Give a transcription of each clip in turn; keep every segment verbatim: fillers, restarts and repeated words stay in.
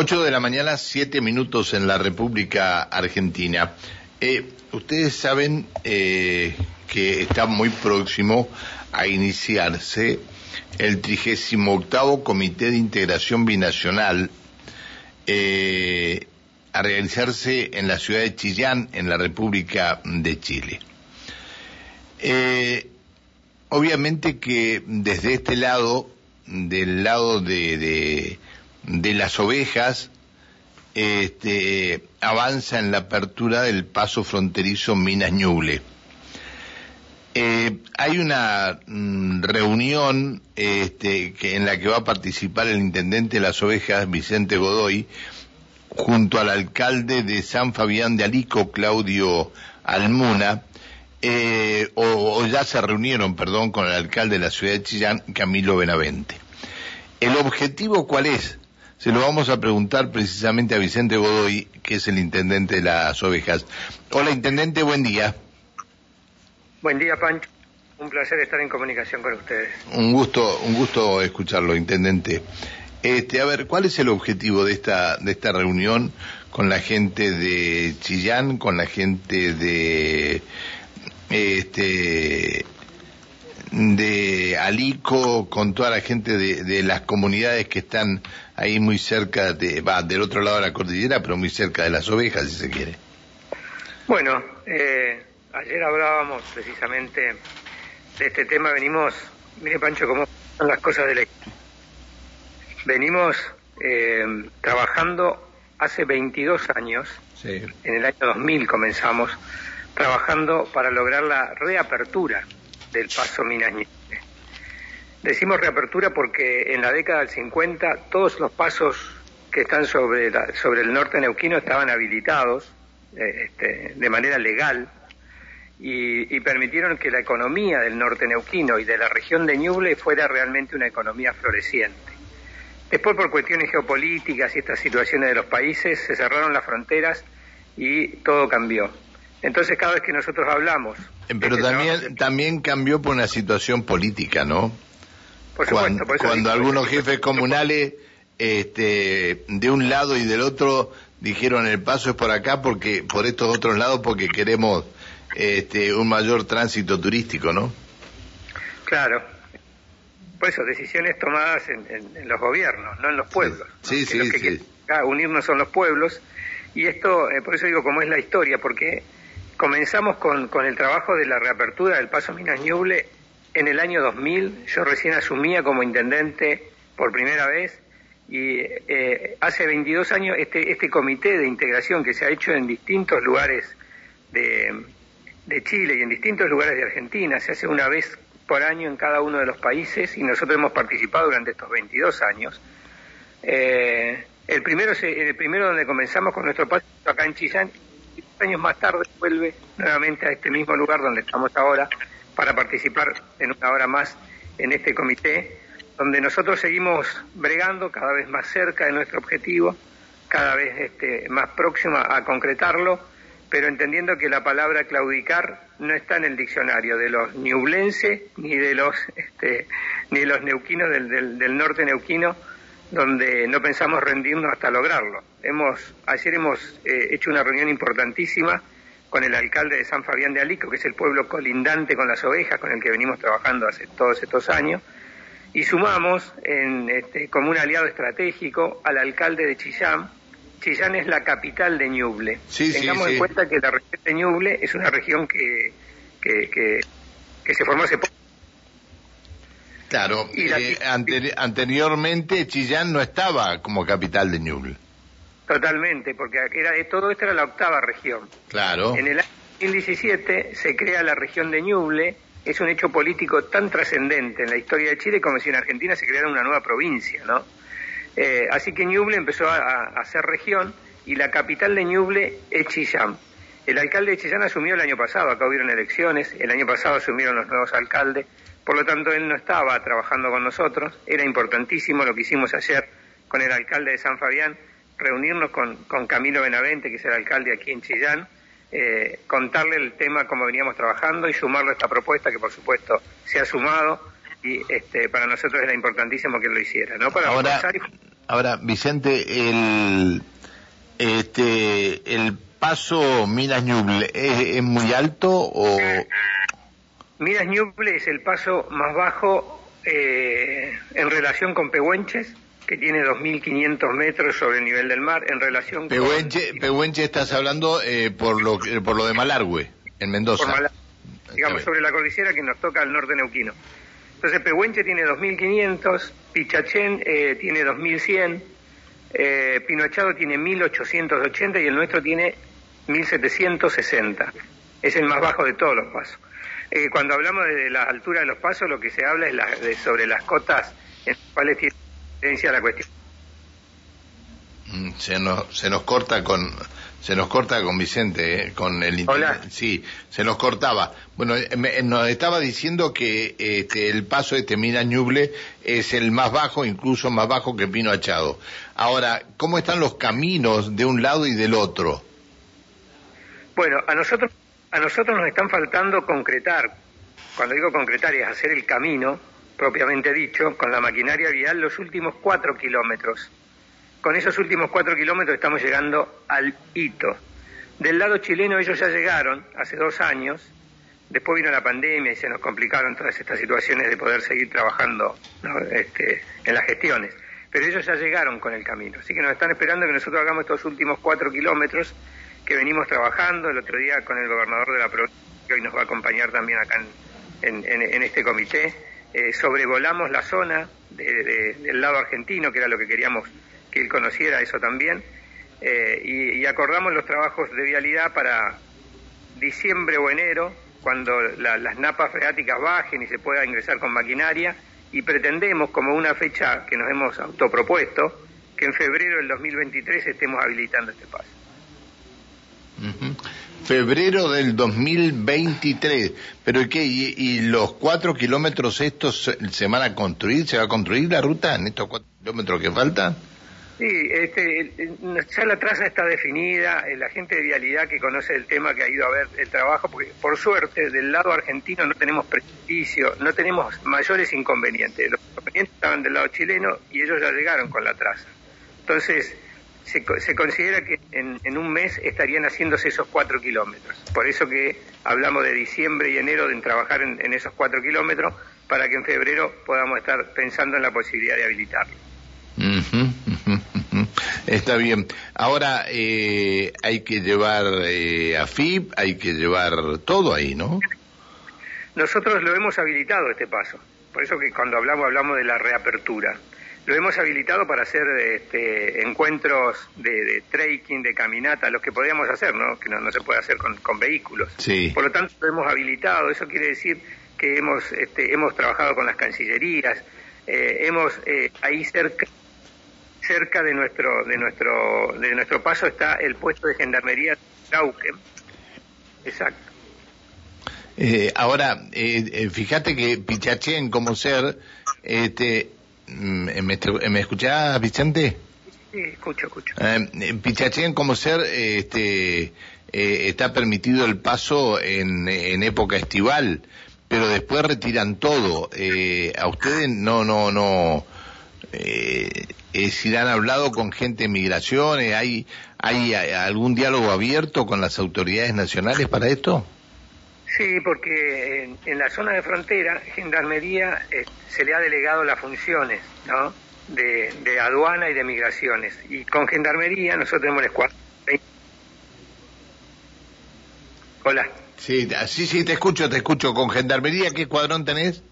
ocho de la mañana, siete minutos en la República Argentina. Eh, ustedes saben eh, que está muy próximo a iniciarse el trigésimo octavo Comité de Integración Binacional eh, a realizarse en la ciudad de Chillan, en la República de Chile. Eh, obviamente que desde este lado, del lado de, de, de Las Ovejas, este, avanza en la apertura del Paso Fronterizo Minas-Ñuble. Eh, hay una mm, reunión este, que, en la que va a participar el intendente de Las Ovejas, Vicente Godoy, junto al alcalde de San Fabián de Alico, Claudio Almuna, eh, o, o ya se reunieron, perdón, con el alcalde de la ciudad de Chillán, Camilo Benavente. ¿El objetivo cuál es? Se lo vamos a preguntar precisamente a Vicente Godoy, que es el intendente de Las Ovejas. Hola, intendente, buen día. Buen día, Pancho. Un placer estar en comunicación con ustedes. Un gusto, un gusto escucharlo, intendente. Este, a ver, ¿cuál es el objetivo de esta de esta reunión con la gente de Chillán, con la gente de este de Alico, con toda la gente de, de las comunidades que están ahí muy cerca de, va, del otro lado de la cordillera, pero muy cerca de Las Ovejas, si se quiere? Bueno, eh... ayer hablábamos precisamente de este tema. Venimos, mire Pancho, cómo son las cosas de la... Venimos eh, trabajando hace veintidós años, sí. En el año dos mil comenzamos, trabajando para lograr la reapertura del Paso Minas-Ñuble. Decimos reapertura porque en la década del cincuenta todos los pasos que están sobre, la, sobre el norte neuquino estaban habilitados eh, este, de manera legal. Y, y permitieron que la economía del norte neuquino y de la región de Ñuble fuera realmente una economía floreciente. Después, por cuestiones geopolíticas y estas situaciones de los países, se cerraron las fronteras y todo cambió. Entonces, cada vez que nosotros hablamos... Pero también norte... también cambió por una situación política, ¿no? Por supuesto. Cuando, por eso cuando digo, algunos jefes comunales este, de un lado y del otro dijeron el paso es por acá, porque por estos otros lados, porque queremos... Este, un mayor tránsito turístico, ¿no? Claro. Por eso, decisiones tomadas en, en, en los gobiernos, no en los pueblos. Sí, ¿no? Sí, que sí, los que sí. Quieren unirnos son los pueblos. Y esto, eh, por eso digo, como es la historia, porque comenzamos con, con el trabajo de la reapertura del Paso Minas-Ñuble en el año dos mil. Yo recién asumía como intendente por primera vez. Y eh, hace veintidós años este, este comité de integración que se ha hecho en distintos lugares de... de Chile y en distintos lugares de Argentina, se hace una vez por año en cada uno de los países y nosotros hemos participado durante estos veintidós años. Eh, el primero se, el primero donde comenzamos con nuestro paso acá en Chillán, y dos años más tarde vuelve nuevamente a este mismo lugar donde estamos ahora para participar en una hora más en este comité, donde nosotros seguimos bregando cada vez más cerca de nuestro objetivo, cada vez este, más próxima a concretarlo, pero entendiendo que la palabra claudicar no está en el diccionario de los ñublenses ni de los este, ni de los neuquinos del, del, del norte neuquino, donde no pensamos rendirnos hasta lograrlo. Hemos ayer hemos eh, hecho una reunión importantísima con el alcalde de San Fabián de Alico, que es el pueblo colindante con Las Ovejas, con el que venimos trabajando hace todos estos años, y sumamos en, este, como un aliado estratégico al alcalde de Chillán. Chillán es la capital de Ñuble. Sí, Tengamos sí, en sí. cuenta que la región de Ñuble es una región que que, que, que se formó hace poco. Claro, y la... eh, anteri- anteriormente Chillán no estaba como capital de Ñuble. Totalmente, porque era de todo esto era la octava región. Claro. En el año dos mil diecisiete se crea la región de Ñuble. Es un hecho político tan trascendente en la historia de Chile como si en Argentina se creara una nueva provincia, ¿no? Eh, así que Ñuble empezó a, a ser región y la capital de Ñuble es Chillán. El alcalde de Chillán asumió el año pasado, acá hubieron elecciones, el año pasado asumieron los nuevos alcaldes, por lo tanto él no estaba trabajando con nosotros. Era importantísimo lo que hicimos ayer con el alcalde de San Fabián, reunirnos con, con Camilo Benavente, que es el alcalde aquí en Chillán, eh, contarle el tema como veníamos trabajando y sumarlo a esta propuesta que por supuesto se ha sumado. Y este, para nosotros era importantísimo que lo hiciera, ¿no? Para ahora, y... Ahora, Vicente, el este el paso Minas-Ñuble ¿es, es muy alto o...? Minas-Ñuble es el paso más bajo eh, en relación con Pehuenches, que tiene dos mil quinientos metros sobre el nivel del mar, en relación Pehuenche, con... Pehuenche estás hablando eh, por lo por lo de Malargüe, en Mendoza. Por Malargüe, digamos, sobre la cordillera que nos toca al norte neuquino. Entonces, Pehuenche tiene dos mil quinientos, Pichachén eh, tiene dos mil cien, eh, Pinochado tiene mil ochocientos ochenta y el nuestro tiene mil setecientos sesenta. Es el más bajo de todos los pasos. Eh, cuando hablamos de la altura de los pasos, lo que se habla es la, de, sobre las cotas en las cuales tiene diferencia la cuestión. Se nos, se nos corta con... Se nos corta con Vicente, ¿eh? Con el internet. Hola. Sí, se nos cortaba. Bueno, me, nos estaba diciendo que este, el paso de este Minas-Ñuble es el más bajo, incluso más bajo que Pinochado. Ahora, ¿cómo están los caminos de un lado y del otro? Bueno, a nosotros a nosotros nos están faltando concretar. Cuando digo concretar es hacer el camino, propiamente dicho, con la maquinaria vial los últimos cuatro kilómetros. Con esos últimos cuatro kilómetros estamos llegando al hito. Del lado chileno ellos ya llegaron hace dos años, después vino la pandemia y se nos complicaron todas estas situaciones de poder seguir trabajando, ¿no? este, en las gestiones. Pero ellos ya llegaron con el camino, así que nos están esperando que nosotros hagamos estos últimos cuatro kilómetros que venimos trabajando. El otro día con el gobernador de la provincia, que hoy nos va a acompañar también acá en, en, en este comité, eh, sobrevolamos la zona de, de, del lado argentino, que era lo que queríamos que él conociera eso también, eh, y, y acordamos los trabajos de vialidad para diciembre o enero, cuando la, las napas freáticas bajen y se pueda ingresar con maquinaria, y pretendemos como una fecha que nos hemos autopropuesto, que en febrero del dos mil veintitrés estemos habilitando este paso. Uh-huh. Febrero del dos mil veintitrés, pero ¿y qué? ¿Y, y los cuatro kilómetros estos se, se van a construir? ¿Se va a construir la ruta en estos cuatro kilómetros que faltan? Sí, este, ya la traza está definida, la gente de vialidad que conoce el tema, que ha ido a ver el trabajo, porque por suerte del lado argentino no tenemos prejuicio, no tenemos mayores inconvenientes. Los inconvenientes estaban del lado chileno y ellos ya llegaron con la traza. Entonces, se, se considera que en, en un mes estarían haciéndose esos cuatro kilómetros. Por eso que hablamos de diciembre y enero de trabajar en, en esos cuatro kilómetros, para que en febrero podamos estar pensando en la posibilidad de habilitarlo. Uh-huh. Está bien. Ahora eh, hay que llevar eh, AFIP, hay que llevar todo ahí, ¿no? Nosotros lo hemos habilitado este paso. Por eso que cuando hablamos, hablamos de la reapertura. Lo hemos habilitado para hacer este, encuentros de, de trekking, de caminata, los que podíamos hacer, ¿no? Que no, no se puede hacer con, con vehículos. Sí. Por lo tanto, lo hemos habilitado. Eso quiere decir que hemos, este, hemos trabajado con las cancillerías, eh, hemos eh, ahí cerca... Cerca de nuestro de nuestro de nuestro paso está el puesto de gendarmería de Lauque. Exacto. Eh, ahora eh, eh, fíjate que Pichachén como ser este me, me escuchás, Vicente. Sí, escucho, escucho. Eh, Pichachén como ser este eh, está permitido el paso en, en época estival, pero después retiran todo. Eh, a ustedes no no no Eh, eh, si han hablado con gente de migraciones, ¿hay, hay hay algún diálogo abierto con las autoridades nacionales para esto? Sí, porque en, en la zona de frontera, Gendarmería eh, se le ha delegado las funciones, ¿no? de, de aduana y de migraciones, y con Gendarmería nosotros tenemos el escuadrón. Hola. Sí, sí, sí, te escucho, te escucho. ¿Con Gendarmería qué escuadrón tenés?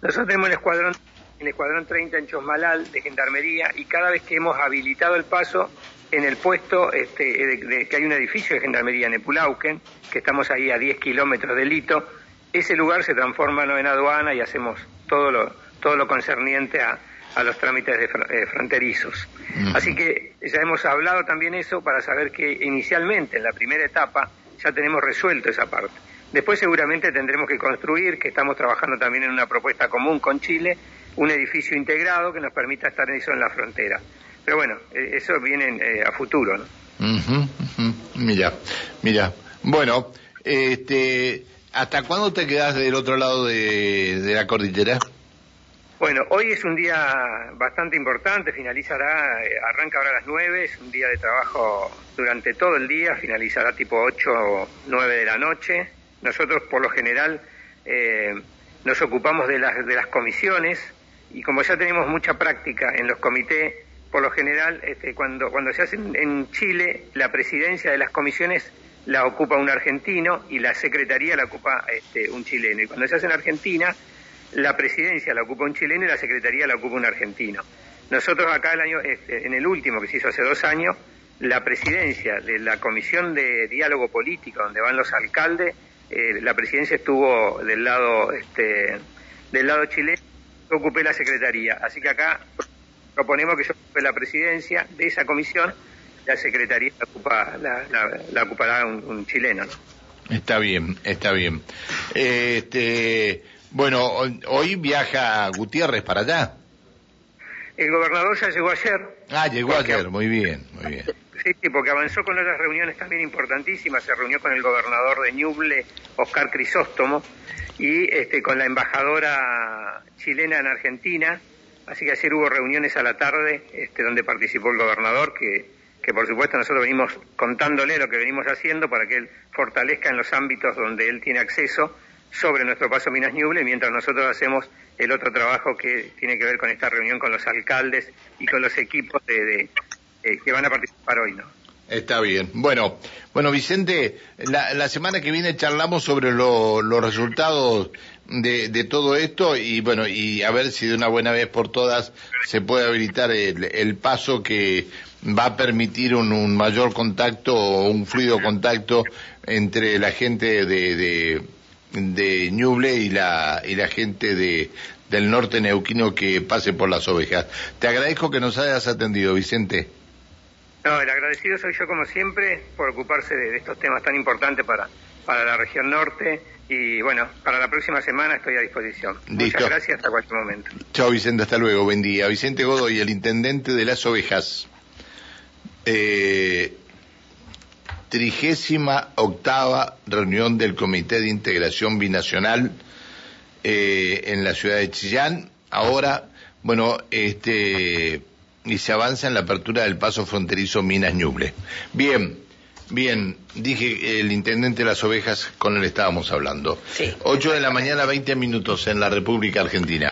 Nosotros tenemos el escuadrón... el escuadrón treinta en Chosmalal de Gendarmería, y cada vez que hemos habilitado el paso en el puesto este, de, de, que hay un edificio de Gendarmería en Epulauquen, que estamos ahí a diez kilómetros del hito, ese lugar se transforma, ¿no?, en aduana, y hacemos todo lo todo lo concerniente a, a los trámites de, eh, fronterizos. Uh-huh. Así que ya hemos hablado también eso para saber que inicialmente en la primera etapa ya tenemos resuelto esa parte. Después seguramente tendremos que construir, que estamos trabajando también en una propuesta común con Chile, un edificio integrado que nos permita estar eso en la frontera. Pero bueno, eso viene eh, a futuro, ¿no? Uh-huh, uh-huh. Mira, mira. Bueno, este, ¿hasta cuándo te quedás del otro lado de, de la cordillera? Bueno, hoy es un día bastante importante, finalizará, arranca ahora a las nueve, es un día de trabajo durante todo el día, finalizará tipo ocho o nueve de la noche. Nosotros por lo general eh, nos ocupamos de las, de las comisiones y como ya tenemos mucha práctica en los comités, por lo general este, cuando, cuando se hace en Chile, la presidencia de las comisiones la ocupa un argentino y la secretaría la ocupa este, un chileno. Y cuando se hace en Argentina, la presidencia la ocupa un chileno y la secretaría la ocupa un argentino. Nosotros acá el año, en el último que se hizo hace dos años, la presidencia de la Comisión de Diálogo Político, donde van los alcaldes, eh, la presidencia estuvo del lado este, del lado chileno, yo ocupé la secretaría. Así que acá proponemos que yo ocupe la presidencia de esa comisión, la secretaría la, ocupa, la, la, la ocupará un, un chileno, ¿no? Está bien, está bien. Este... Bueno, hoy viaja Gutiérrez para allá. El gobernador ya llegó ayer. Ah, llegó porque... ayer, muy bien, muy bien. Sí, sí, porque avanzó con otras reuniones también importantísimas. Se reunió con el gobernador de Ñuble, Óscar Crisóstomo, y este, con la embajadora chilena en Argentina. Así que ayer hubo reuniones a la tarde este, donde participó el gobernador, que, que por supuesto nosotros venimos contándole lo que venimos haciendo para que él fortalezca en los ámbitos donde él tiene acceso sobre nuestro paso Minas Ñuble, mientras nosotros hacemos el otro trabajo que tiene que ver con esta reunión con los alcaldes y con los equipos de, de, de que van a participar hoy, ¿no? Está bien. Bueno, bueno Vicente, la, la semana que viene charlamos sobre lo, los resultados de, de todo esto y bueno, y a ver si de una buena vez por todas se puede habilitar el, el paso que va a permitir un, un mayor contacto o un fluido contacto entre la gente de... de de Ñuble y la y la gente de del norte neuquino que pase por Las Ovejas. Te agradezco que nos hayas atendido, Vicente. No, el agradecido soy yo como siempre por ocuparse de, de estos temas tan importantes para para la región norte y bueno, para la próxima semana estoy a disposición. Listo. Muchas gracias, hasta cualquier momento. Chao Vicente, hasta luego, buen día. Vicente Godoy, el intendente de Las Ovejas. Eh... Trigésima octava reunión del Comité de Integración Binacional eh, en la ciudad de Chillán. Ahora, bueno, este y se avanza en la apertura del paso fronterizo Minas-Ñuble. Bien, bien, dije el intendente de Las Ovejas, con él estábamos hablando. Sí. Ocho de la mañana, veinte minutos en la República Argentina.